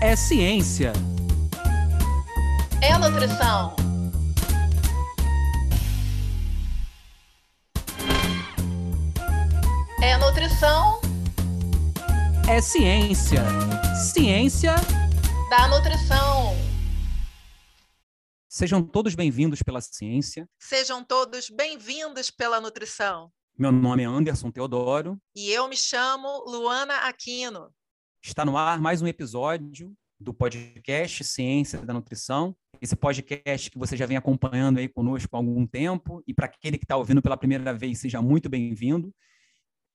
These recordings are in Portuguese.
é ciência. É nutrição. É nutrição. É ciência. Ciência da nutrição. Sejam todos bem-vindos pela ciência. Sejam todos bem-vindos pela nutrição. Meu nome é Anderson Teodoro. E eu me chamo Luana Aquino. Está no ar mais um episódio do podcast Ciência da Nutrição. Esse podcast que você já vem acompanhando aí conosco há algum tempo. E para aquele que está ouvindo pela primeira vez, seja muito bem-vindo.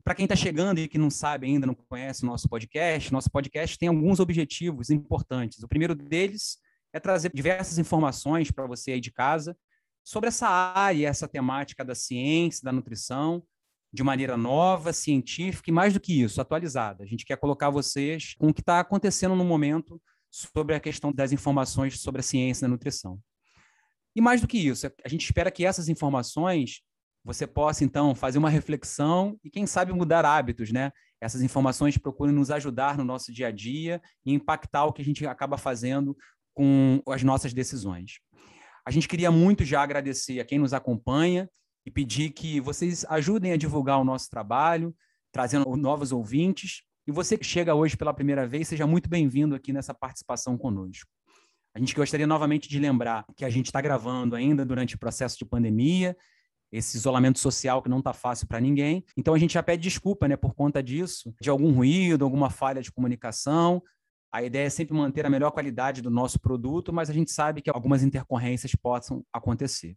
Para quem está chegando e que não sabe ainda, não conhece o nosso podcast tem alguns objetivos importantes. O primeiro deles é trazer diversas informações para você aí de casa sobre essa área, essa temática da ciência, da nutrição, de maneira nova, científica e, mais do que isso, atualizada. A gente quer colocar vocês com o que está acontecendo no momento sobre a questão das informações sobre a ciência da nutrição. E, mais do que isso, a gente espera que essas informações você possa, então, fazer uma reflexão e, quem sabe, mudar hábitos, né? Essas informações procuram nos ajudar no nosso dia a dia e impactar o que a gente acaba fazendo com as nossas decisões. A gente queria muito já agradecer a quem nos acompanha e pedir que vocês ajudem a divulgar o nosso trabalho, trazendo novos ouvintes. E você que chega hoje pela primeira vez, seja muito bem-vindo aqui nessa participação conosco. A gente gostaria novamente de lembrar que a gente está gravando ainda durante o processo de pandemia, esse isolamento social que não está fácil para ninguém. Então, a gente já pede desculpa, né, por conta disso, de algum ruído, alguma falha de comunicação. A ideia é sempre manter a melhor qualidade do nosso produto, mas a gente sabe que algumas intercorrências possam acontecer.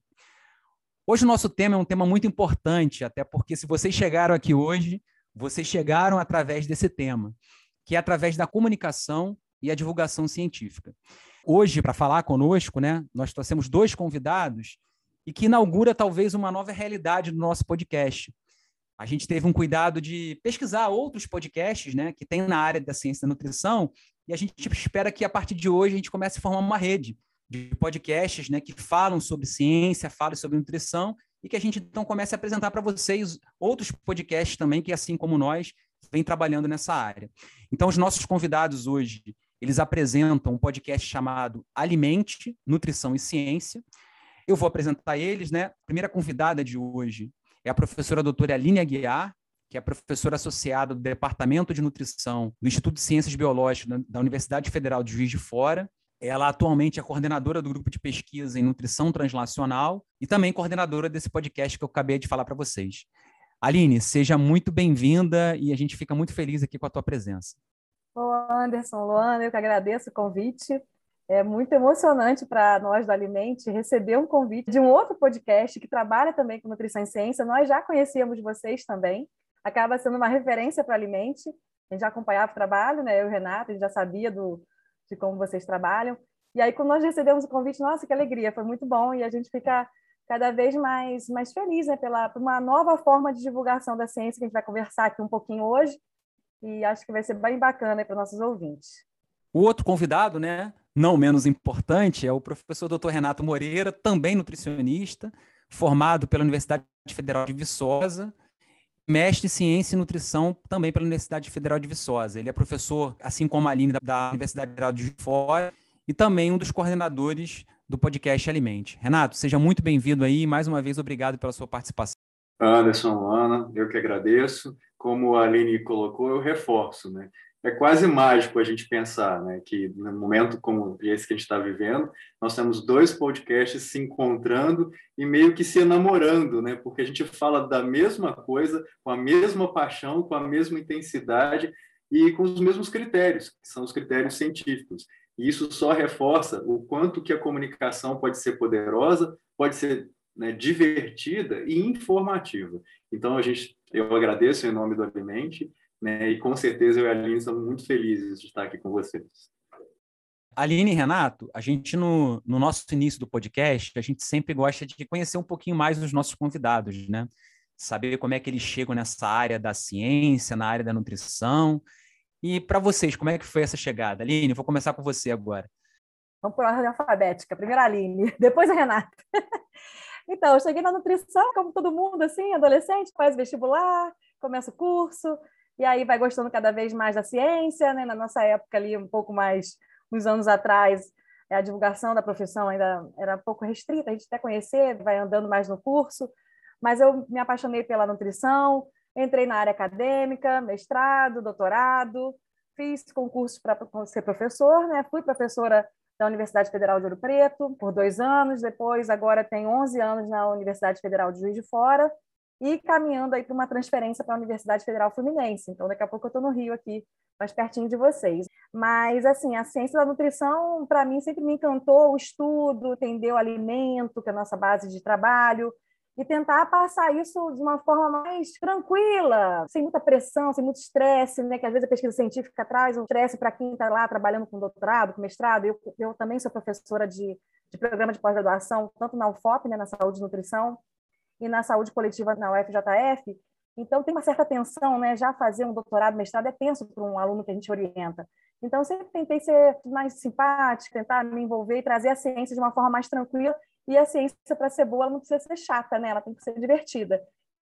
Hoje o nosso tema é um tema muito importante, até porque se vocês chegaram aqui hoje, vocês chegaram através desse tema, que é através da comunicação e a divulgação científica. Hoje, para falar conosco, né, nós trouxemos dois convidados e que inaugura talvez uma nova realidade do nosso podcast. A gente teve um cuidado de pesquisar outros podcasts, né, que tem na área da ciência da nutrição, e a gente espera que a partir de hoje a gente comece a formar uma rede de podcasts, né, que falam sobre ciência, falam sobre nutrição, e que a gente então comece a apresentar para vocês outros podcasts também, que assim como nós, vem trabalhando nessa área. Então, os nossos convidados hoje, eles apresentam um podcast chamado Alimente, Nutrição e Ciência. Eu vou apresentar eles, né? A primeira convidada de hoje é a professora doutora Aline Aguiar, que é professora associada do Departamento de Nutrição do Instituto de Ciências Biológicas da Universidade Federal de Juiz de Fora. Ela atualmente é coordenadora do grupo de pesquisa em nutrição translacional e também coordenadora desse podcast que eu acabei de falar para vocês. Aline, seja muito bem-vinda e a gente fica muito feliz aqui com a tua presença. Olá, Anderson, Luana, eu que agradeço o convite. É muito emocionante para nós do Alimente receber um convite de um outro podcast que trabalha também com nutrição e ciência. Nós já conhecíamos vocês também. Acaba sendo uma referência para o Alimente. A gente já acompanhava o trabalho, né? Eu e o Renato, a gente já sabia de como vocês trabalham. E aí, quando nós recebemos o convite, nossa, que alegria, foi muito bom. E a gente fica cada vez mais feliz, né? Por uma nova forma de divulgação da ciência que a gente vai conversar aqui um pouquinho hoje. E acho que vai ser bem bacana para os nossos ouvintes. O outro convidado, né? Não menos importante, é o professor Dr. Renato Moreira, também nutricionista, formado pela Universidade Federal de Viçosa, mestre em Ciência e Nutrição também pela Universidade Federal de Viçosa. Ele é professor, assim como a Aline, da Universidade Federal de Fora e também um dos coordenadores do podcast Alimente. Renato, seja muito bem-vindo aí e, mais uma vez, obrigado pela sua participação. Anderson, Ana, eu que agradeço. Como a Aline colocou, eu reforço, né? É quase mágico a gente pensar, né, que no momento como esse que a gente está vivendo, nós temos dois podcasts se encontrando e meio que se enamorando, né, porque a gente fala da mesma coisa, com a mesma paixão, com a mesma intensidade e com os mesmos critérios, que são os critérios científicos. E isso só reforça o quanto que a comunicação pode ser poderosa, pode ser, né, divertida e informativa. Então, eu agradeço em nome do Alimente, né? E com certeza eu e a Aline estamos muito felizes de estar aqui com vocês. Aline e Renato, a gente no nosso início do podcast, a gente sempre gosta de conhecer um pouquinho mais dos nossos convidados, né? Saber como é que eles chegam nessa área da ciência, na área da nutrição. E para vocês, como é que foi essa chegada? Aline, vou começar com você agora. Vamos por ordem alfabética. Primeiro a Aline, depois a Renata. Então, eu cheguei na nutrição, como todo mundo, assim, adolescente, faz vestibular, começa o curso. E aí vai gostando cada vez mais da ciência, né? Na nossa época ali um pouco mais uns anos atrás, a divulgação da profissão ainda era pouco restrita, a gente até conhecer, vai andando mais no curso, mas eu me apaixonei pela nutrição, entrei na área acadêmica, mestrado, doutorado, fiz concursos para ser professor, né? Fui professora da Universidade Federal de Ouro Preto por 2 anos, depois agora tenho 11 anos na Universidade Federal de Juiz de Fora e caminhando aí para uma transferência para a Universidade Federal Fluminense. Então, daqui a pouco eu estou no Rio aqui, mais pertinho de vocês. Mas, assim, a ciência da nutrição, para mim, sempre me encantou o estudo, entender o alimento, que é a nossa base de trabalho, e tentar passar isso de uma forma mais tranquila, sem muita pressão, sem muito estresse, né? Que às vezes a pesquisa científica traz um estresse para quem está lá trabalhando com doutorado, com mestrado. Eu também sou professora de programa de pós-graduação, tanto na UFOP, né, na saúde e nutrição, e na saúde coletiva na UFJF. Então, tem uma certa tensão, né? Já fazer um doutorado, mestrado é tenso para um aluno que a gente orienta. Então, sempre tentei ser mais simpática, tentar me envolver e trazer a ciência de uma forma mais tranquila. E a ciência, para ser boa, ela não precisa ser chata, né? Ela tem que ser divertida.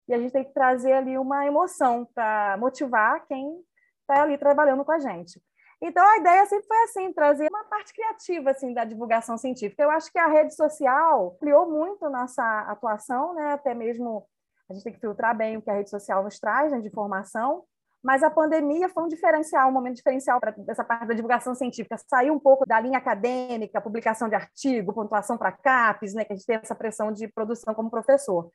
E a gente tem que trazer ali uma emoção para motivar quem está ali trabalhando com a gente. Então, a ideia sempre foi assim, trazer uma parte criativa assim, da divulgação científica. Eu acho que a rede social ampliou muito a nossa atuação, né? Até mesmo a gente tem que filtrar bem o que a rede social nos traz, né, de informação. Mas a pandemia foi um diferencial, um momento diferencial para essa parte da divulgação científica. Saiu um pouco da linha acadêmica, publicação de artigo, pontuação para CAPES, né, que a gente tem essa pressão de produção como professor.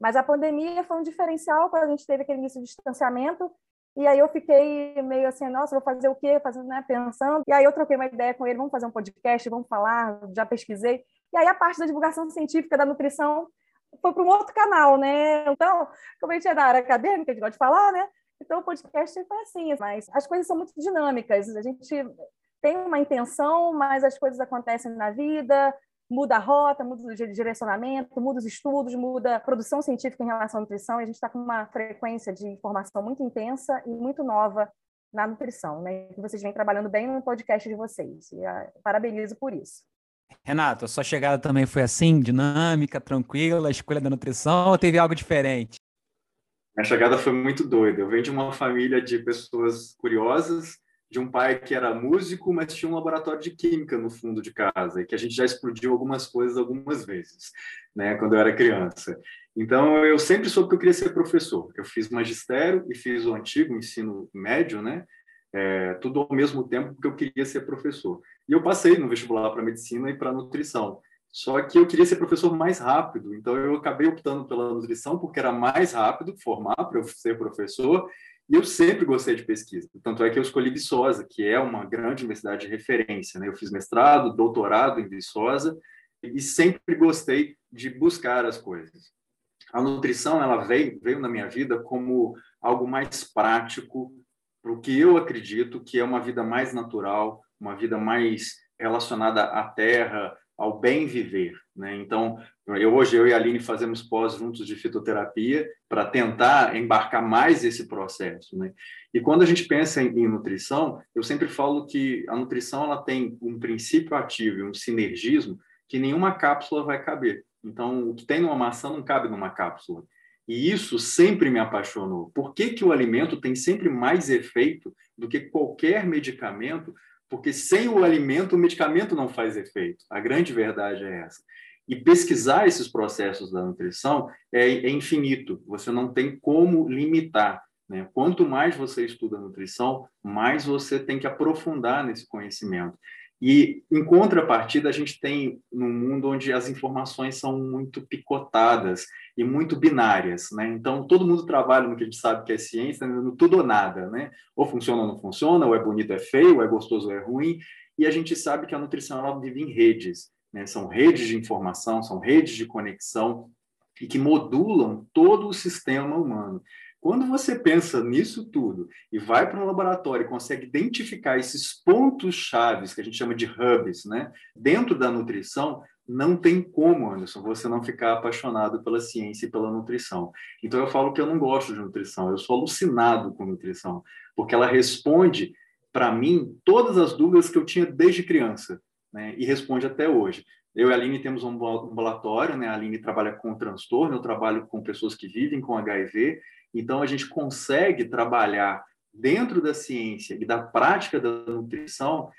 Mas a pandemia foi um diferencial quando a gente teve aquele início de distanciamento. E aí eu fiquei meio assim, nossa, vou fazer o quê? Fazendo, né, pensando. E aí eu troquei uma ideia com ele, vamos fazer um podcast, vamos falar, já pesquisei. E aí a parte da divulgação científica, da nutrição, foi para um outro canal, né? Então, como a gente é da área acadêmica, a gente gosta de falar, né? Então, o podcast foi assim, mas as coisas são muito dinâmicas. A gente tem uma intenção, mas as coisas acontecem na vida, muda a rota, muda o direcionamento, muda os estudos, muda a produção científica em relação à nutrição. E a gente está com uma frequência de informação muito intensa e muito nova na nutrição, né? Que vocês vêm trabalhando bem no podcast de vocês. E parabenizo por isso. Renato, a sua chegada também foi assim, dinâmica, tranquila, a escolha da nutrição, ou teve algo diferente? Minha chegada foi muito doida. Eu venho de uma família de pessoas curiosas, de um pai que era músico, mas tinha um laboratório de química no fundo de casa, e que a gente já explodiu algumas coisas algumas vezes, né, quando eu era criança. Então, eu sempre soube que eu queria ser professor. Eu fiz magistério e fiz o antigo ensino médio, né, tudo ao mesmo tempo que eu queria ser professor. E eu passei no vestibular para medicina e para nutrição. Só que eu queria ser professor mais rápido, então eu acabei optando pela nutrição, porque era mais rápido formar para eu ser professor, e eu sempre gostei de pesquisa. Tanto é que eu escolhi Viçosa, que é uma grande universidade de referência, né? Eu fiz mestrado, doutorado em Viçosa, e sempre gostei de buscar as coisas. A nutrição, ela veio na minha vida como algo mais prático, para o que eu acredito que é uma vida mais natural, uma vida mais relacionada à terra, ao bem viver, né? Então, hoje eu e a Aline fazemos pós juntos de fitoterapia para tentar embarcar mais esse processo, né? E quando a gente pensa em nutrição, eu sempre falo que a nutrição ela tem um princípio ativo, um sinergismo que nenhuma cápsula vai caber. Então, o que tem numa maçã não cabe numa cápsula. E isso sempre me apaixonou. Por que o alimento tem sempre mais efeito do que qualquer medicamento? Porque sem o alimento, o medicamento não faz efeito. A grande verdade é essa. E pesquisar esses processos da nutrição é infinito. Você não tem como limitar, né? Quanto mais você estuda a nutrição, mais você tem que aprofundar nesse conhecimento. E, em contrapartida, a gente tem num mundo onde as informações são muito picotadas e muito binárias, né? Então, todo mundo trabalha no que a gente sabe que é ciência, no tudo ou nada, né? Ou funciona ou não funciona, ou é bonito ou é feio, ou é gostoso ou é ruim. E a gente sabe que a nutrição ela vive em redes, né? São redes de informação, são redes de conexão e que modulam todo o sistema humano. Quando você pensa nisso tudo e vai para um laboratório e consegue identificar esses pontos-chave, que a gente chama de hubs, né, dentro da nutrição, não tem como, Anderson, você não ficar apaixonado pela ciência e pela nutrição. Então, eu falo que eu não gosto de nutrição, eu sou alucinado com nutrição, porque ela responde, para mim, todas as dúvidas que eu tinha desde criança, né, e responde até hoje. Eu e a Aline temos um ambulatório, né? A Aline trabalha com transtorno, eu trabalho com pessoas que vivem com HIV. Então, a gente consegue trabalhar dentro da ciência e da prática da nutrição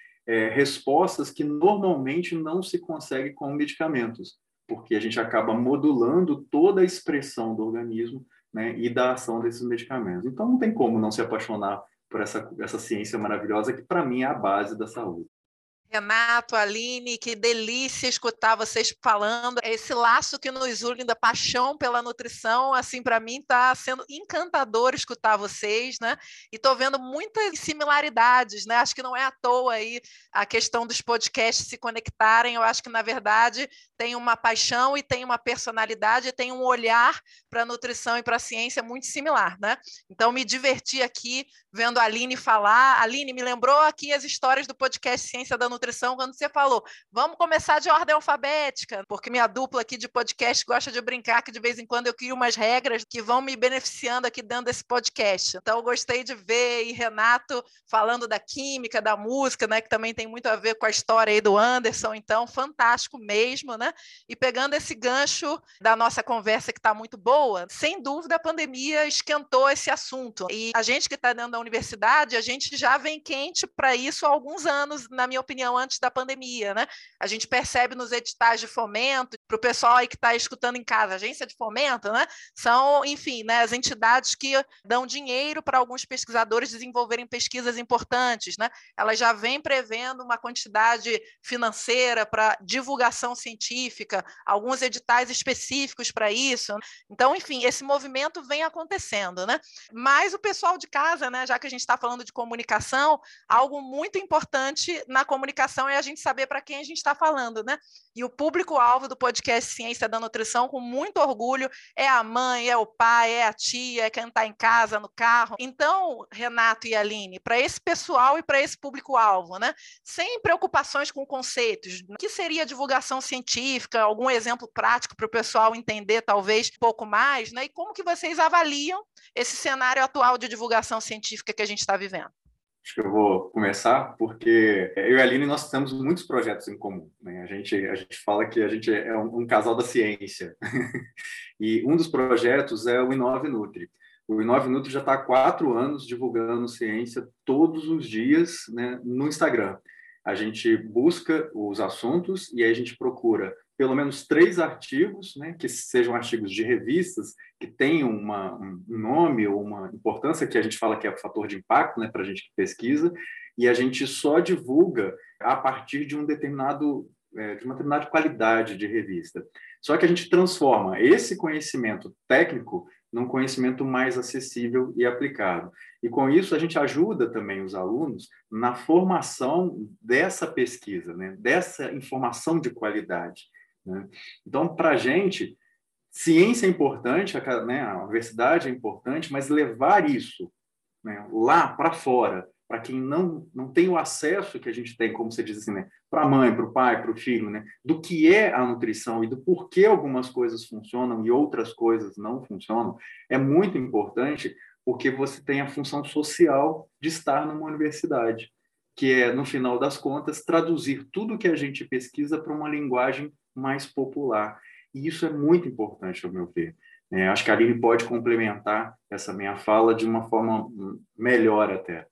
respostas que normalmente não se consegue com medicamentos, porque a gente acaba modulando toda a expressão do organismo, né, e da ação desses medicamentos. Então, não tem como não se apaixonar por essa ciência maravilhosa que, para mim, é a base da saúde. Renato, Aline, que delícia escutar vocês falando. Esse laço que nos une da paixão pela nutrição, assim, para mim está sendo encantador escutar vocês, né? E estou vendo muitas similaridades, né? Acho que não é à toa aí a questão dos podcasts se conectarem. Eu acho que, na verdade, tem uma paixão e tem uma personalidade, tem um olhar para a nutrição e para a ciência muito similar, né? Então, me diverti aqui vendo a Aline falar. Aline, me lembrou aqui as histórias do podcast Ciência da Nutrição, quando você falou, vamos começar de ordem alfabética, porque minha dupla aqui de podcast gosta de brincar que de vez em quando eu crio umas regras que vão me beneficiando aqui dentro desse podcast. Então, eu gostei de ver, e Renato falando da química, da música, né, que também tem muito a ver com a história aí do Anderson, então, fantástico mesmo, né? E pegando esse gancho da nossa conversa que está muito boa, sem dúvida a pandemia esquentou esse assunto. E a gente que está dentro da universidade, a gente já vem quente para isso há alguns anos, na minha opinião, antes da pandemia, né? A gente percebe nos editais de fomento, para o pessoal aí que está escutando em casa, agência de fomento, né? São, enfim, né, as entidades que dão dinheiro para alguns pesquisadores desenvolverem pesquisas importantes, né? Elas já vêm prevendo uma quantidade financeira para divulgação científica, alguns editais específicos para isso. Então, enfim, esse movimento vem acontecendo, né? Mas o pessoal de casa, né, já que a gente está falando de comunicação, algo muito importante na comunicação é a gente saber para quem a gente está falando, né? E o público-alvo do podcast Ciência da Nutrição, com muito orgulho, é a mãe, é o pai, é a tia, é quem está em casa, no carro. Então, Renato e Aline, para esse pessoal e para esse público-alvo, né? Sem preocupações com conceitos, o que seria divulgação científica, algum exemplo prático para o pessoal entender talvez um pouco mais, né? E como que vocês avaliam esse cenário atual de divulgação científica que a gente está vivendo? Acho que eu vou começar, porque eu e a Aline, nós temos muitos projetos em comum, né? A gente fala que a gente é um casal da ciência. E um dos projetos é o Inove Nutri. O Inove Nutri já está há 4 anos divulgando ciência todos os dias, né, no Instagram. A gente busca os assuntos e aí a gente procura pelo menos 3 artigos, né, que sejam artigos de revistas, que tenham um nome ou uma importância, que a gente fala que é o fator de impacto, né, para a gente que pesquisa, e a gente só divulga a partir de uma determinada qualidade de revista. Só que a gente transforma esse conhecimento técnico num conhecimento mais acessível e aplicado. E, com isso, a gente ajuda também os alunos na formação dessa pesquisa, né, dessa informação de qualidade, né? Então, para a gente, ciência é importante, né, a universidade é importante, mas levar isso, né, lá para fora, para quem não tem o acesso que a gente tem, como você diz assim, né, para a mãe, para o pai, para o filho, né, do que é a nutrição e do porquê algumas coisas funcionam e outras coisas não funcionam, é muito importante, porque você tem a função social de estar numa universidade, que é, no final das contas, traduzir tudo que a gente pesquisa para uma linguagem mais popular. E isso é muito importante, ao meu ver. Acho que a Aline pode complementar essa minha fala de uma forma melhor até.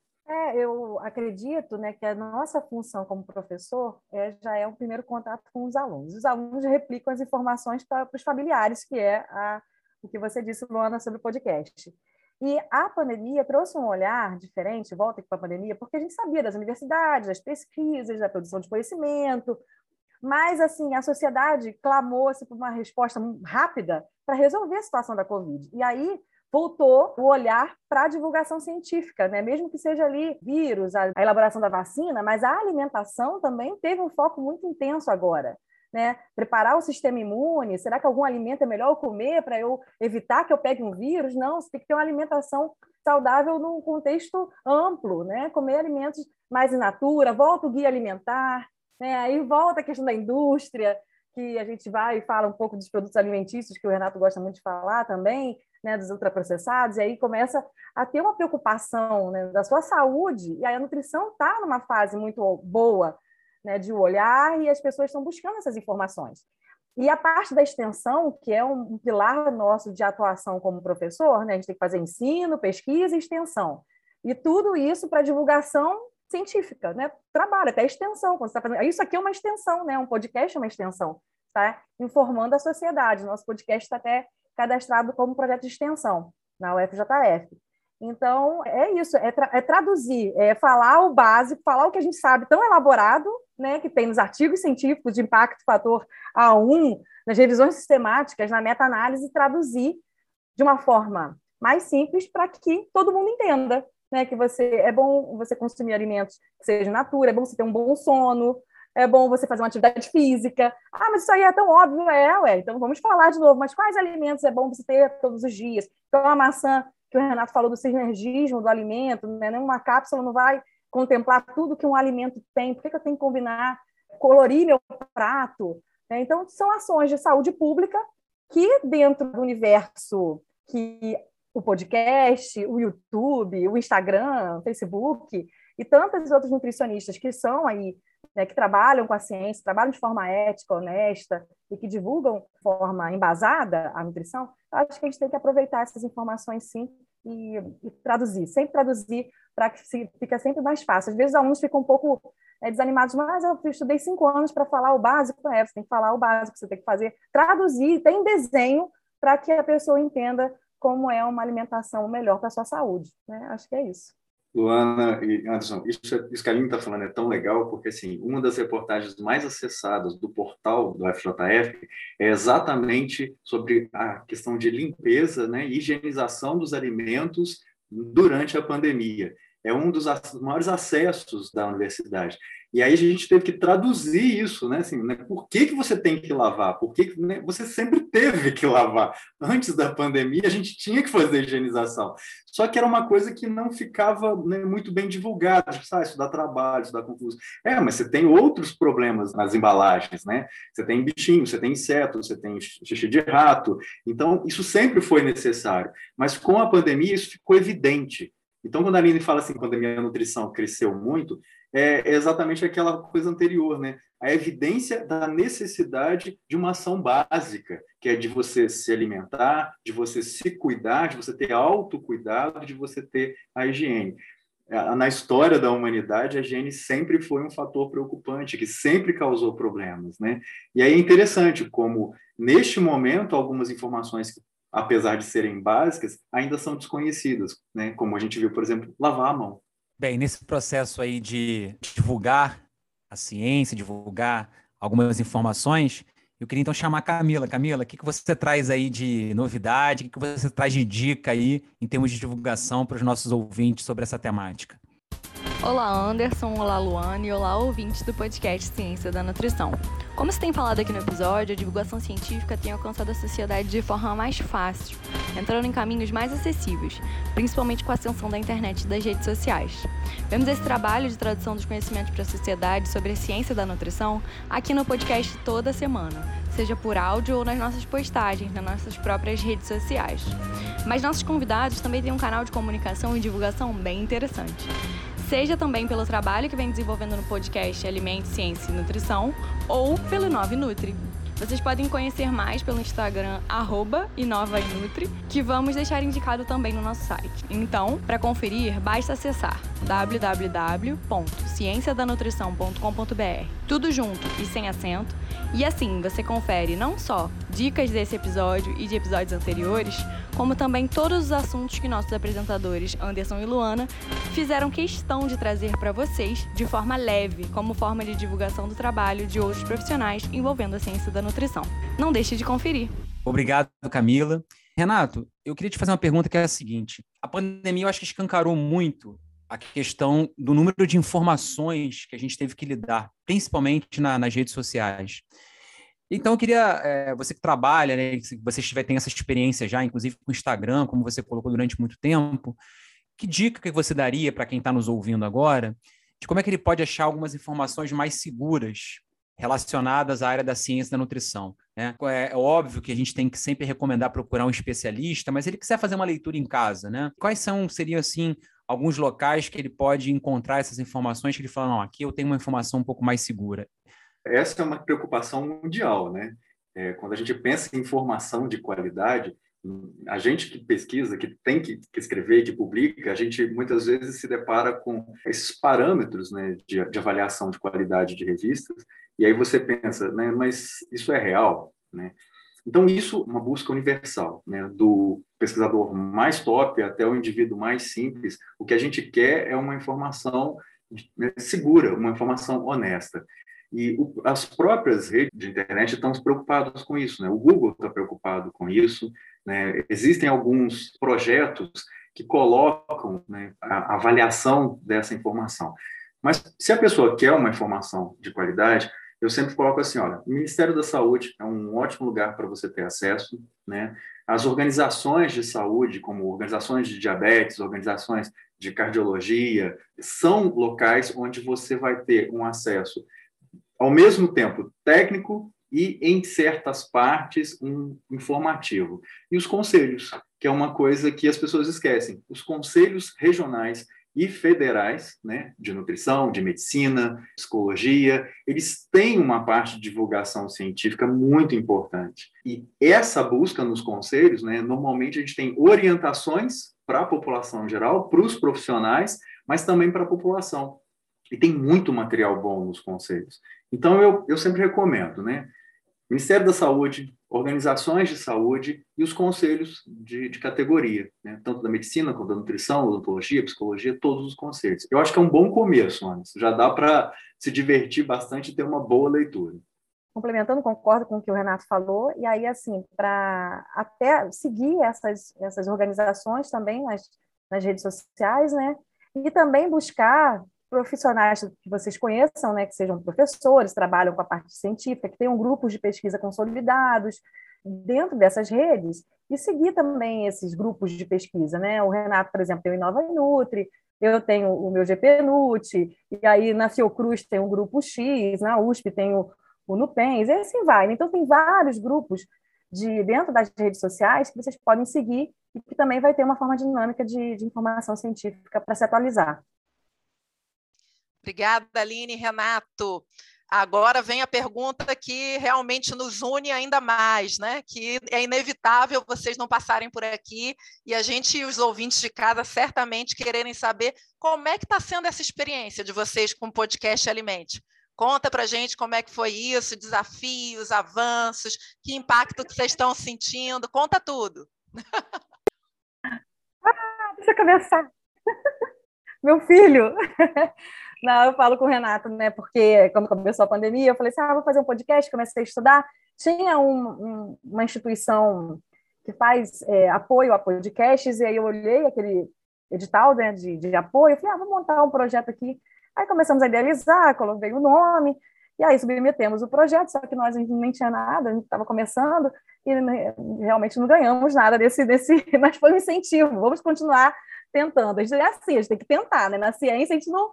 Eu acredito, né, que a nossa função como professor já é o primeiro contato com os alunos. Os alunos replicam as informações para os familiares, que é o que você disse, Luana, sobre o podcast. E a pandemia trouxe um olhar diferente, volta aqui para a pandemia, porque a gente sabia das universidades, das pesquisas, da produção de conhecimento, mas assim, a sociedade clamou-se por uma resposta rápida para resolver a situação da Covid. E aí voltou o olhar para a divulgação científica, né? Mesmo que seja ali vírus, a elaboração da vacina, mas a alimentação também teve um foco muito intenso agora, né? Preparar o sistema imune, será que algum alimento é melhor eu comer para eu evitar que eu pegue um vírus? Não, você tem que ter uma alimentação saudável num contexto amplo, né? Comer alimentos mais in natura, volta o guia alimentar, né? Aí volta a questão da indústria, que a gente vai e fala um pouco dos produtos alimentícios, que o Renato gosta muito de falar também, né, dos ultraprocessados, e aí começa a ter uma preocupação, né, da sua saúde, e aí a nutrição está numa fase muito boa, né, de olhar, e as pessoas estão buscando essas informações. E a parte da extensão, que é um pilar nosso de atuação como professor, né, a gente tem que fazer ensino, pesquisa e extensão. E tudo isso para divulgação científica, né? Trabalho, até extensão. Quando você tá fazendo... Isso aqui é uma extensão, né? Um podcast é uma extensão, tá? Informando a sociedade. Nosso podcast está até cadastrado como projeto de extensão na UFJF. Então, é isso, é traduzir, é falar o básico, falar o que a gente sabe tão elaborado, né, que tem nos artigos científicos de impacto fator A1, nas revisões sistemáticas, na meta-análise, traduzir de uma forma mais simples para que todo mundo entenda, né, que é bom você consumir alimentos que sejam natura, é bom você ter um bom sono, é bom você fazer uma atividade física. Ah, mas isso aí é tão óbvio, então vamos falar de novo, mas quais alimentos é bom você ter todos os dias? Então, a maçã, que o Renato falou do sinergismo do alimento, né? Uma cápsula não vai contemplar tudo que um alimento tem. Por que eu tenho que combinar, colorir meu prato? Então, são ações de saúde pública que, dentro do universo que o podcast, o YouTube, o Instagram, o Facebook e tantas outras nutricionistas que são aí, né, que trabalham com a ciência, trabalham de forma ética, honesta e que divulgam de forma embasada a nutrição, acho que a gente tem que aproveitar essas informações, sim, e traduzir. Sempre traduzir para que fica sempre mais fácil. Às vezes, os alunos ficam um pouco desanimados, mas eu estudei 5 anos para falar o básico. Você tem que falar o básico, você tem que fazer, traduzir, tem desenho para que a pessoa entenda como é uma alimentação melhor para a sua saúde, né? Acho que é isso. Luana e Anderson, isso que a Aline está falando é tão legal, porque assim, uma das reportagens mais acessadas do portal do FJF é exatamente sobre a questão de limpeza, né, e higienização dos alimentos durante a pandemia. É um dos maiores acessos da universidade. E aí a gente teve que traduzir isso, né? Assim, né? Por que você tem que lavar? Por que, né? Você sempre teve que lavar. Antes da pandemia, a gente tinha que fazer higienização. Só que era uma coisa que não ficava, né, muito bem divulgada. Isso dá trabalho, isso dá confusão. Mas você tem outros problemas nas embalagens, né? Você tem bichinho, você tem inseto, você tem xixi de rato. Então, isso sempre foi necessário. Mas com a pandemia, isso ficou evidente. Então, quando a Aline fala assim, quando a minha nutrição cresceu muito, é exatamente aquela coisa anterior, né? A evidência da necessidade de uma ação básica, que é de você se alimentar, de você se cuidar, de você ter autocuidado, de você ter a higiene. Na história da humanidade, a higiene sempre foi um fator preocupante, que sempre causou problemas, né? E aí é interessante como, neste momento, algumas informações que, apesar de serem básicas, ainda são desconhecidas, né? Como a gente viu, por exemplo, lavar a mão. Bem, nesse processo aí de divulgar a ciência, divulgar algumas informações, eu queria então chamar a Camila. Camila, o que você traz aí de novidade, o que você traz de dica aí em termos de divulgação para os nossos ouvintes sobre essa temática? Olá, Anderson, olá, Luane, e olá, ouvintes do podcast Ciência da Nutrição. Como se tem falado aqui no episódio, a divulgação científica tem alcançado a sociedade de forma mais fácil, entrando em caminhos mais acessíveis, principalmente com a ascensão da internet e das redes sociais. Vemos esse trabalho de tradução dos conhecimentos para a sociedade sobre a ciência da nutrição aqui no podcast toda semana, seja por áudio ou nas nossas postagens, nas nossas próprias redes sociais. Mas nossos convidados também têm um canal de comunicação e divulgação bem interessante. Seja também pelo trabalho que vem desenvolvendo no podcast Alimente, Ciência e Nutrição ou pelo InovaNutri. Vocês podem conhecer mais pelo Instagram @InovaNutri, que vamos deixar indicado também no nosso site. Então, para conferir, basta acessar www.cienciadanutrição.com.br, tudo junto e sem acento, e assim você confere não só dicas desse episódio e de episódios anteriores, como também todos os assuntos que nossos apresentadores Anderson e Luana fizeram questão de trazer para vocês de forma leve, como forma de divulgação do trabalho de outros profissionais envolvendo a ciência da nutrição. Não deixe de conferir. Obrigado, Camila. Renato, eu queria te fazer uma pergunta que é a seguinte. A pandemia, eu acho que escancarou muito a questão do número de informações que a gente teve que lidar, principalmente nas redes sociais. Então, eu queria, você que trabalha, né, que você tem essa experiência já, inclusive com o Instagram, como você colocou durante muito tempo, que dica que você daria para quem está nos ouvindo agora, de como é que ele pode achar algumas informações mais seguras relacionadas à área da ciência da nutrição, né? É óbvio que a gente tem que sempre recomendar procurar um especialista, mas se ele quiser fazer uma leitura em casa, né? Quais seriam, assim, alguns locais que ele pode encontrar essas informações que ele fala, não, aqui eu tenho uma informação um pouco mais segura? Essa é uma preocupação mundial, né? Quando a gente pensa em informação de qualidade, a gente que pesquisa, que tem que escrever, que publica, a gente muitas vezes se depara com esses parâmetros, né, de avaliação de qualidade de revistas, e aí você pensa, né, mas isso é real, né? Então, isso é uma busca universal, né? Do pesquisador mais top até o indivíduo mais simples, o que a gente quer é uma informação, né, segura, uma informação honesta. E as próprias redes de internet estão preocupadas com isso, né? O Google está preocupado com isso, né? Existem alguns projetos que colocam, né, a avaliação dessa informação. Mas se a pessoa quer uma informação de qualidade, eu sempre coloco assim, olha, o Ministério da Saúde é um ótimo lugar para você ter acesso, né? As organizações de saúde, como organizações de diabetes, organizações de cardiologia, são locais onde você vai ter um acesso, ao mesmo tempo, técnico e, em certas partes, um informativo. E os conselhos, que é uma coisa que as pessoas esquecem. Os conselhos regionais e federais, né, de nutrição, de medicina, psicologia, eles têm uma parte de divulgação científica muito importante. E essa busca nos conselhos, né, normalmente a gente tem orientações para a população em geral, para os profissionais, mas também para a população. E tem muito material bom nos conselhos. Então, eu sempre recomendo, né, Ministério da Saúde, organizações de saúde e os conselhos de categoria, né? Tanto da medicina, quanto da nutrição, odontologia, psicologia, todos os conselhos. Eu acho que é um bom começo, Anderson. Já dá para se divertir bastante e ter uma boa leitura. Complementando, concordo com o que o Renato falou. E aí, assim, para até seguir essas organizações também nas redes sociais, né? E também buscar profissionais que vocês conheçam, né, que sejam professores, trabalham com a parte científica, que tenham grupos de pesquisa consolidados dentro dessas redes, e seguir também esses grupos de pesquisa, né? O Renato, por exemplo, tem o Inova Nutri, eu tenho o meu GP Nutri, e aí na Fiocruz tem o grupo X, na USP tem o Nupens, e assim vai. Então, tem vários grupos dentro das redes sociais que vocês podem seguir e que também vai ter uma forma dinâmica de informação científica para se atualizar. Obrigada, Aline e Renato. Agora vem a pergunta que realmente nos une ainda mais, né? Que é inevitável vocês não passarem por aqui e a gente e os ouvintes de casa certamente quererem saber como é que está sendo essa experiência de vocês com o podcast Alimente. Conta para a gente como é que foi isso, desafios, avanços, que impacto que vocês estão sentindo, conta tudo. Ah, deixa eu começar. Meu filho... Não, eu falo com o Renato, né? Porque quando começou a pandemia, eu falei assim, vou fazer um podcast, comecei a estudar. Tinha uma instituição que faz apoio a podcasts, e aí eu olhei aquele edital, né, de apoio, eu falei, vou montar um projeto aqui. Aí começamos a idealizar, coloquei o nome, e aí submetemos o projeto, só que nós nem tinha nada, a gente estava começando, e realmente não ganhamos nada desse, mas foi um incentivo, vamos continuar tentando. A gente é assim, a gente tem que tentar, né? Na ciência a gente não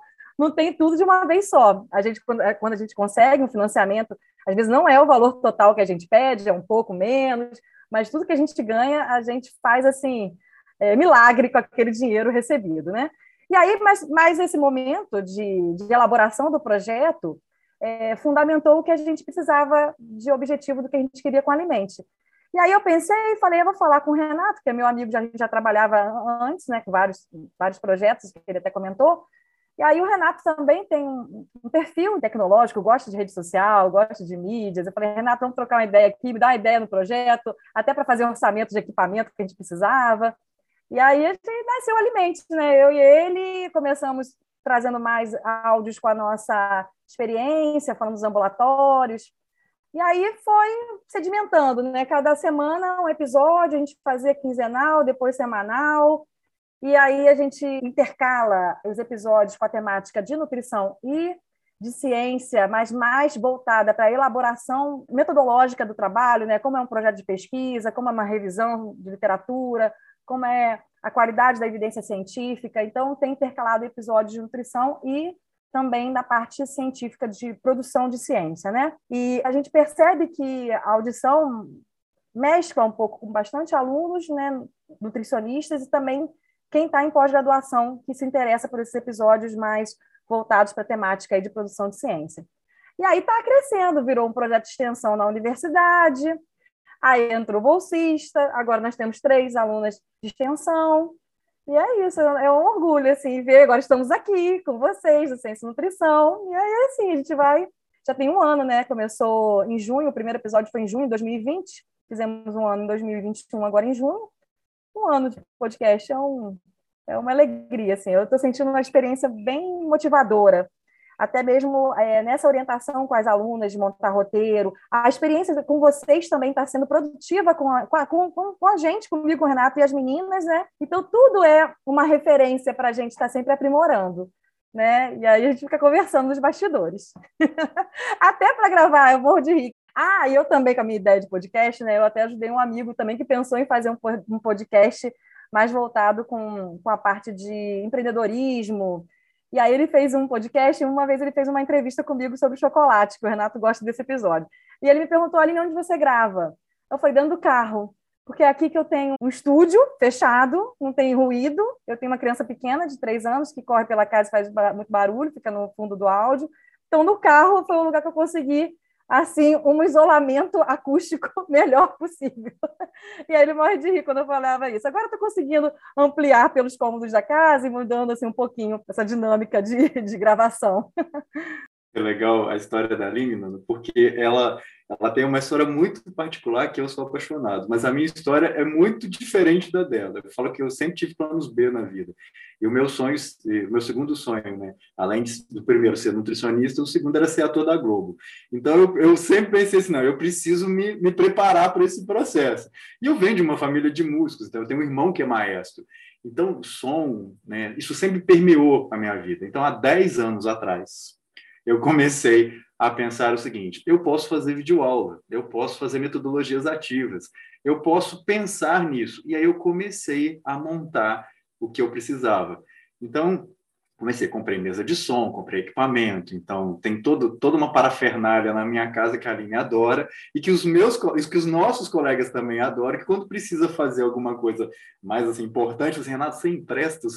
tem tudo de uma vez só. A gente, quando a gente consegue um financiamento, às vezes não é o valor total que a gente pede, é um pouco menos, mas tudo que a gente ganha, a gente faz assim, milagre com aquele dinheiro recebido, né? E aí, mas esse momento de elaboração do projeto fundamentou o que a gente precisava de objetivo do que a gente queria com o Alimente. E aí eu pensei e falei, eu vou falar com o Renato, que é meu amigo, a gente já trabalhava antes, né, com vários projetos, que ele até comentou. E aí o Renato também tem um perfil tecnológico, gosta de rede social, gosta de mídias. Eu falei, Renato, vamos trocar uma ideia aqui, me dá uma ideia no projeto, até para fazer um orçamento de equipamento que a gente precisava. E aí a gente nasceu o Alimente, né? Eu e ele começamos trazendo mais áudios com a nossa experiência, falando dos ambulatórios. E aí foi sedimentando, né? Cada semana um episódio, a gente fazia quinzenal, depois semanal, e aí a gente intercala os episódios com a temática de nutrição e de ciência, mas mais voltada para a elaboração metodológica do trabalho, né? Como é um projeto de pesquisa, como é uma revisão de literatura, como é a qualidade da evidência científica. Então, tem intercalado episódios de nutrição e também da parte científica de produção de ciência, né? E a gente percebe que a audição mescla um pouco com bastante alunos, né, nutricionistas e também quem está em pós-graduação que se interessa por esses episódios mais voltados para a temática aí de produção de ciência. E aí está crescendo, virou um projeto de extensão na universidade, Aí entrou o bolsista, agora nós temos 3 alunas de extensão. E é isso, é um orgulho, assim, ver, agora estamos aqui com vocês, do Ciência e Nutrição, e aí, assim, a gente vai, já tem um ano, né, começou em junho, o primeiro episódio foi em junho de 2020, fizemos um ano em 2021, agora em junho, um ano de podcast, é uma alegria, assim, eu estou sentindo uma experiência bem motivadora, até mesmo nessa orientação com as alunas de montar roteiro, a experiência com vocês também está sendo produtiva com a gente, comigo, com o Renato e as meninas, né? Então, tudo é uma referência para a gente estar sempre aprimorando, né? E aí a gente fica conversando nos bastidores. Até para gravar, eu morro de rir. Ah, e eu também, com a minha ideia de podcast, né? Eu até ajudei um amigo também que pensou em fazer um podcast mais voltado com a parte de empreendedorismo. E aí ele fez um podcast, e uma vez ele fez uma entrevista comigo sobre chocolate, que o Renato gosta desse episódio. E ele me perguntou, Aline, onde você grava? Eu falei, dentro do carro, porque é aqui que eu tenho um estúdio fechado, não tem ruído, eu tenho uma criança pequena de 3 anos que corre pela casa e faz muito barulho, fica no fundo do áudio. Então, no carro foi o lugar que eu consegui, assim, um isolamento acústico melhor possível. E aí ele morre de rir quando eu falava isso. Agora eu estou conseguindo ampliar pelos cômodos da casa e mudando assim, um pouquinho essa dinâmica de gravação. É legal a história da Aline, mano, porque ela tem uma história muito particular que eu sou apaixonado, mas a minha história é muito diferente da dela. Eu falo que eu sempre tive planos B na vida. E o meu sonho, o meu segundo sonho, né, além do primeiro ser nutricionista, o segundo era ser ator da Globo. Então, eu sempre pensei assim, não, eu preciso me preparar para esse processo. E eu venho de uma família de músicos, então eu tenho um irmão que é maestro. Então, som, né, isso sempre permeou a minha vida. Então, há 10 anos atrás, eu comecei a pensar o seguinte, eu posso fazer videoaula, eu posso fazer metodologias ativas, eu posso pensar nisso. E aí eu comecei a montar o que eu precisava. Então, comecei, comprei mesa de som, comprei equipamento, então tem toda uma parafernália na minha casa que a Aline adora e que os nossos colegas também adoram, que quando precisa fazer alguma coisa mais assim, importante, assim, Renato, você empresta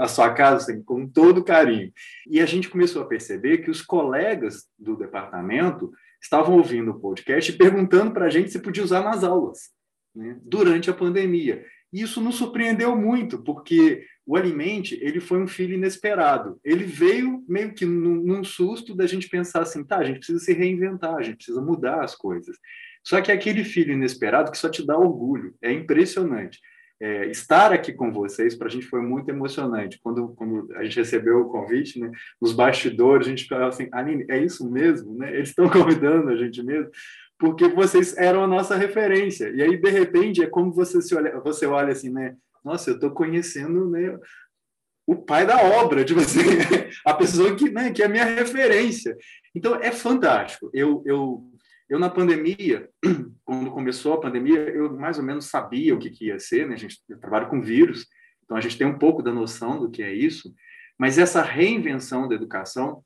a sua casa assim, com todo carinho. E a gente começou a perceber que os colegas do departamento estavam ouvindo o podcast e perguntando para a gente se podia usar nas aulas, né, durante a pandemia. E isso nos surpreendeu muito, porque o Alimente, ele foi um filho inesperado. Ele veio meio que num susto da gente pensar assim, tá, a gente precisa se reinventar, a gente precisa mudar as coisas. Só que aquele filho inesperado que só te dá orgulho, é impressionante. É, estar aqui com vocês, para a gente foi muito emocionante. Quando a gente recebeu o convite, né, nos bastidores, a gente falava assim, Aline, é isso mesmo? Né? Eles estão convidando a gente mesmo? Porque vocês eram a nossa referência. E aí, de repente, é como você olha assim, né? Nossa, eu estou conhecendo, né, o pai da obra, tipo assim, a pessoa que, né, que é a minha referência. Então, é fantástico. Eu na pandemia, quando começou a pandemia, eu mais ou menos sabia o que ia ser, né? Eu trabalho com vírus, então a gente tem um pouco da noção do que é isso, mas essa reinvenção da educação,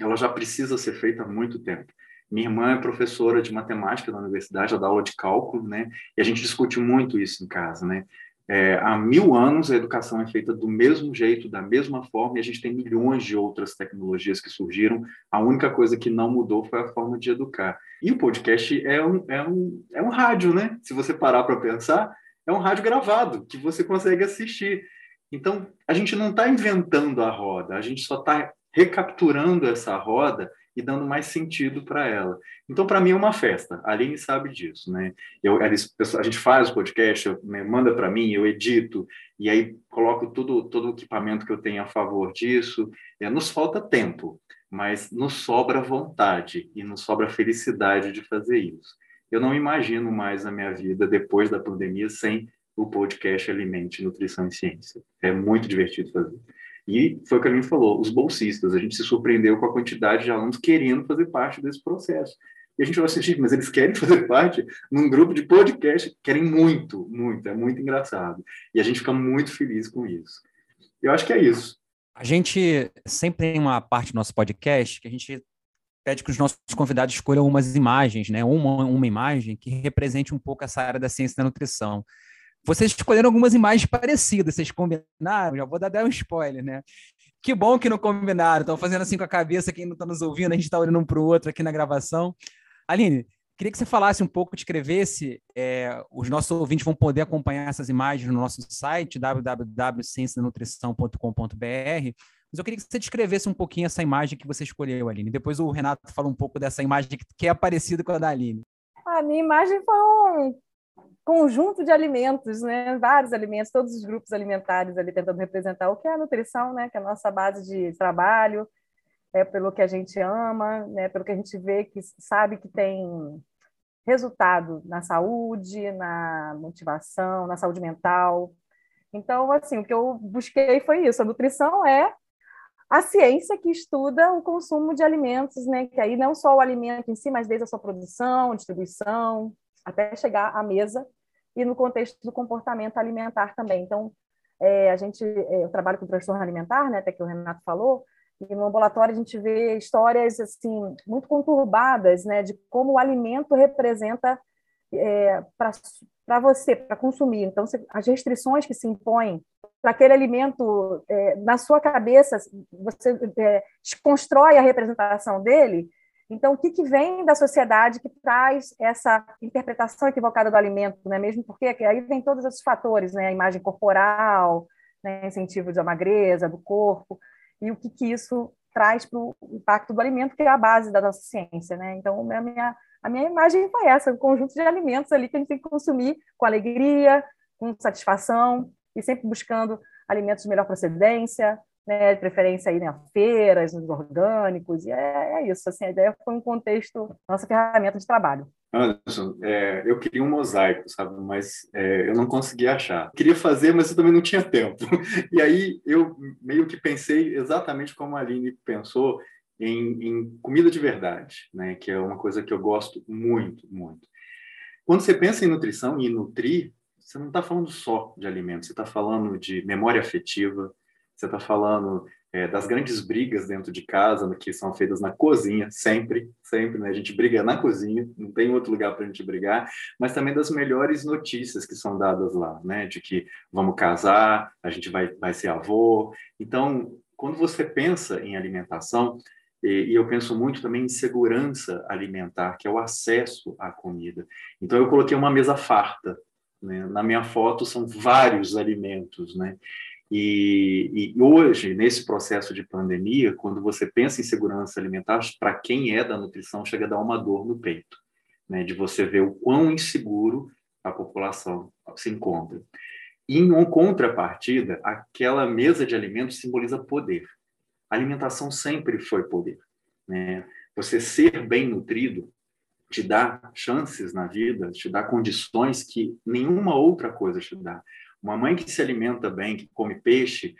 ela já precisa ser feita há muito tempo. Minha irmã é professora de matemática na universidade, ela dá aula de cálculo, né? E a gente discute muito isso em casa, né? Há 1000 anos a educação é feita do mesmo jeito, da mesma forma, e a gente tem milhões de outras tecnologias que surgiram. A única coisa que não mudou foi a forma de educar. E o podcast é um rádio, né? Se você parar para pensar, é um rádio gravado, que você consegue assistir. Então, a gente não está inventando a roda, a gente só está recapturando essa roda e dando mais sentido para ela. Então, para mim, é uma festa. A Aline sabe disso, né? A gente faz o podcast, manda para mim, eu edito, e aí coloco todo o equipamento que eu tenho a favor disso. Nos falta tempo, mas nos sobra vontade e nos sobra felicidade de fazer isso. Eu não imagino mais a minha vida depois da pandemia sem o podcast Alimente, Nutrição e Ciência. É muito divertido fazer. E foi o que a Aline falou, os bolsistas, a gente se surpreendeu com a quantidade de alunos querendo fazer parte desse processo. E a gente falou assim, mas eles querem fazer parte num grupo de podcast, querem muito, muito, é muito engraçado. E a gente fica muito feliz com isso. Eu acho que é isso. A gente sempre tem uma parte do nosso podcast que a gente pede que os nossos convidados escolham umas imagens, né? Uma imagem que represente um pouco essa área da ciência da nutrição. Vocês escolheram algumas imagens parecidas, vocês combinaram, já vou dar um spoiler, né? Que bom que não combinaram, estão fazendo assim com a cabeça, quem não está nos ouvindo, a gente está olhando um para o outro aqui na gravação. Aline, Queria que você falasse um pouco, descrevesse, os nossos ouvintes vão poder acompanhar essas imagens no nosso site, www.ciencianutrição.com.br, mas eu queria que você descrevesse um pouquinho essa imagem que você escolheu, Aline. Depois o Renato fala um pouco dessa imagem que é parecida com a da Aline. A minha imagem foi um conjunto de alimentos, né? Vários alimentos, todos os grupos alimentares ali tentando representar o que é a nutrição, né? Que é a nossa base de trabalho, pelo que a gente ama, né? Pelo que a gente vê, que sabe que tem resultado na saúde, na motivação, na saúde mental. Então, assim, o que eu busquei foi isso. A nutrição é a ciência que estuda o consumo de alimentos, né? Que aí não só o alimento em si, mas desde a sua produção, distribuição, até chegar à mesa e no contexto do comportamento alimentar também. Então, eu trabalho com transtorno alimentar, né? Até que o Renato falou. E no ambulatório a gente vê histórias assim, muito conturbadas, né, de como o alimento representa para você, para consumir. Então, as restrições que se impõem para aquele alimento, na sua cabeça, você desconstrói a representação dele. Então, o que vem da sociedade que traz essa interpretação equivocada do alimento, né? Mesmo porque aí vem todos esses fatores, né? A imagem corporal, né? Incentivo da magreza, do corpo. E o que isso traz para o impacto do alimento, que é a base da nossa ciência, né? Então, a minha imagem foi essa, um conjunto de alimentos ali que a gente tem que consumir com alegria, com satisfação, e sempre buscando alimentos de melhor procedência, né? De preferência aí, né? Feiras, nos orgânicos, e é isso. Assim, a ideia foi um contexto, nossa ferramenta de trabalho. Anderson, eu queria um mosaico, sabe? Mas eu não consegui achar. Queria fazer, mas eu também não tinha tempo. E aí eu meio que pensei exatamente como a Aline pensou em comida de verdade, né? Que é uma coisa que eu gosto muito, muito. Quando você pensa em nutrição e nutrir, você não está falando só de alimentos, você está falando de memória afetiva, você está falando das grandes brigas dentro de casa, que são feitas na cozinha, sempre, né? A gente briga na cozinha, não tem outro lugar para a gente brigar, mas também das melhores notícias que são dadas lá, né? De que vamos casar, a gente vai ser avô. Então, quando você pensa em alimentação, e eu penso muito também em segurança alimentar, que é o acesso à comida. Então, eu coloquei uma mesa farta, né? Na minha foto são vários alimentos, né? E hoje, nesse processo de pandemia, quando você pensa em segurança alimentar, para quem é da nutrição, chega a dar uma dor no peito, né? De você ver o quão inseguro a população se encontra. E, em contrapartida, aquela mesa de alimentos simboliza poder. A alimentação sempre foi poder, né? Você ser bem nutrido te dá chances na vida, te dá condições que nenhuma outra coisa te dá. Uma mãe que se alimenta bem, que come peixe,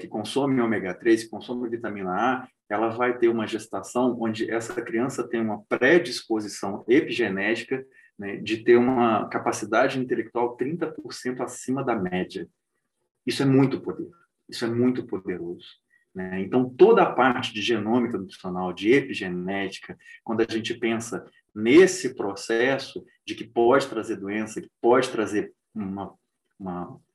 que consome ômega 3, que consome vitamina A, ela vai ter uma gestação onde essa criança tem uma predisposição epigenética, né, de ter uma capacidade intelectual 30% acima da média. Isso é muito poder, isso é muito poderoso, né? Então, toda a parte de genômica nutricional, de epigenética, quando a gente pensa nesse processo de que pode trazer doença, que pode trazer uma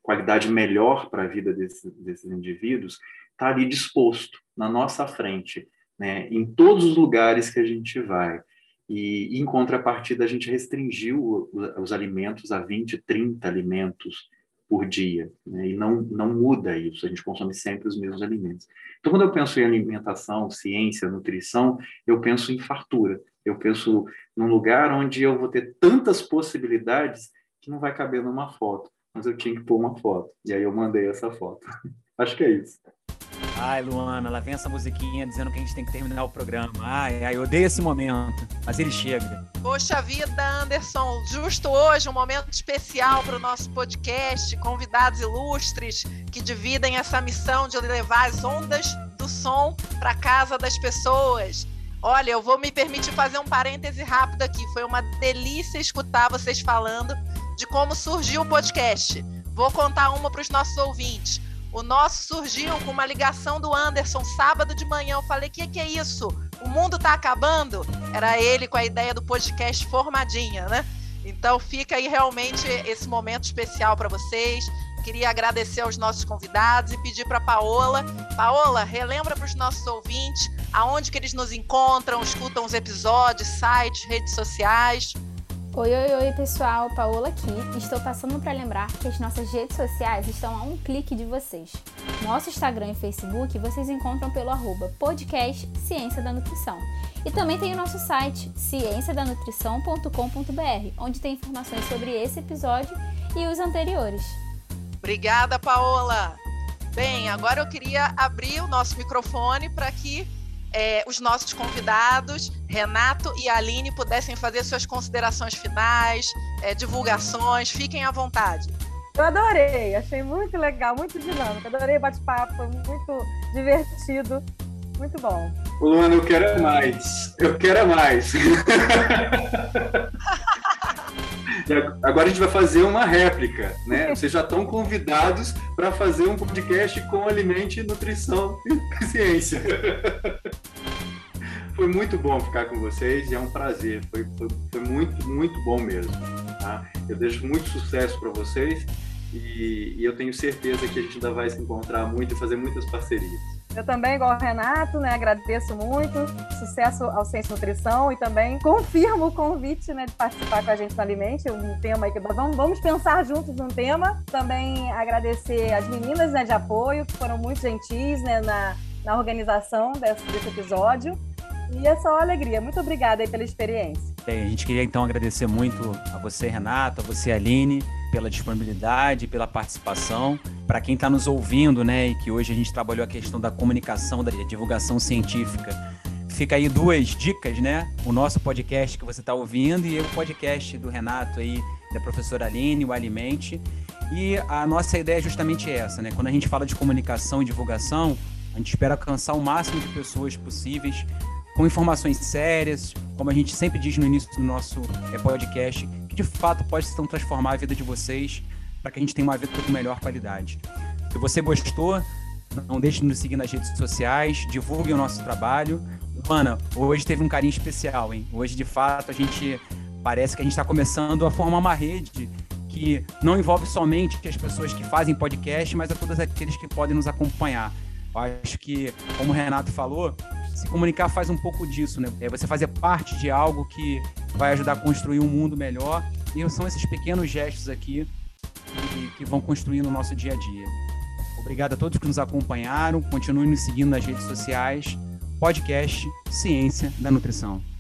qualidade melhor para a vida desses indivíduos, está ali disposto, na nossa frente, né? Em todos os lugares que a gente vai. E, em contrapartida, a gente restringiu os alimentos a 20, 30 alimentos por dia, né? E não muda isso, a gente consome sempre os mesmos alimentos. Então, quando eu penso em alimentação, ciência, nutrição, eu penso em fartura, eu penso num lugar onde eu vou ter tantas possibilidades que não vai caber numa foto. Mas eu tinha que pôr uma foto. E aí eu mandei essa foto. Acho que é isso. Ai, Luana, lá vem essa musiquinha dizendo que a gente tem que terminar o programa. Ai, eu odeio esse momento. Mas ele chega. Poxa vida, Anderson. Justo hoje, um momento especial para o nosso podcast. Convidados ilustres que dividem essa missão de levar as ondas do som para casa das pessoas. Olha, eu vou me permitir fazer um parêntese rápido aqui. Foi uma delícia escutar vocês falando de como surgiu o podcast. Vou contar uma para os nossos ouvintes. O nosso surgiu com uma ligação do Anderson, sábado de manhã. Eu falei, que é isso? O mundo está acabando? Era ele com a ideia do podcast formadinha, né? Então fica aí realmente esse momento especial para vocês. Queria agradecer aos nossos convidados e pedir para a Paola. Paola, relembra para os nossos ouvintes aonde que eles nos encontram, escutam os episódios, sites, redes sociais. Oi, pessoal, Paola aqui. Estou passando para lembrar que as nossas redes sociais estão a um clique de vocês. Nosso Instagram e Facebook vocês encontram pelo @podcast Ciência da Nutrição. E também tem o nosso site, cienciadanutrição.com.br, onde tem informações sobre esse episódio e os anteriores. Obrigada, Paola! Bem, agora eu queria abrir o nosso microfone para que os nossos convidados, Renato e Aline, pudessem fazer suas considerações finais, divulgações, fiquem à vontade. Eu adorei, achei muito legal, muito dinâmico, adorei o bate-papo, foi muito divertido, muito bom. Luana, eu quero é mais. Agora a gente vai fazer uma réplica, né? Vocês já estão convidados para fazer um podcast com Alimente, Nutrição e Ciência. Foi muito bom ficar com vocês e é um prazer, foi muito, muito bom mesmo. Tá? Eu desejo muito sucesso para vocês e eu tenho certeza que a gente ainda vai se encontrar muito e fazer muitas parcerias. Eu também, igual o Renato, né, agradeço muito, sucesso ao Ciência e Nutrição e também confirmo o convite, né, de participar com a gente no Alimente, um tema aí que vamos pensar juntos num tema. Também agradecer as meninas, né, de apoio, que foram muito gentis, né, na organização desse episódio. E é só alegria. Muito obrigada aí pela experiência. Bem, a gente queria então agradecer muito a você, Renato, a você, Aline, pela disponibilidade, pela participação. Para quem está nos ouvindo, né, e que hoje a gente trabalhou a questão da comunicação, da divulgação científica, fica aí duas dicas, né? O nosso podcast que você está ouvindo e o podcast do Renato aí, da professora Aline, o Alimente. E a nossa ideia é justamente essa, né? Quando a gente fala de comunicação e divulgação, a gente espera alcançar o máximo de pessoas possíveis, com informações sérias, como a gente sempre diz no início do nosso podcast, que de fato pode então transformar a vida de vocês para que a gente tenha uma vida com melhor qualidade. Se você gostou, não deixe de nos seguir nas redes sociais, divulgue o nosso trabalho. Ana, hoje teve um carinho especial, hein? Hoje, de fato, a gente parece que a gente está começando a formar uma rede que não envolve somente as pessoas que fazem podcast, mas a todos aqueles que podem nos acompanhar. Eu acho que, como o Renato falou, se comunicar faz um pouco disso, né? É você fazer parte de algo que vai ajudar a construir um mundo melhor. E são esses pequenos gestos aqui que vão construir no nosso dia a dia. Obrigado a todos que nos acompanharam. Continuem nos seguindo nas redes sociais. Podcast Ciência da Nutrição.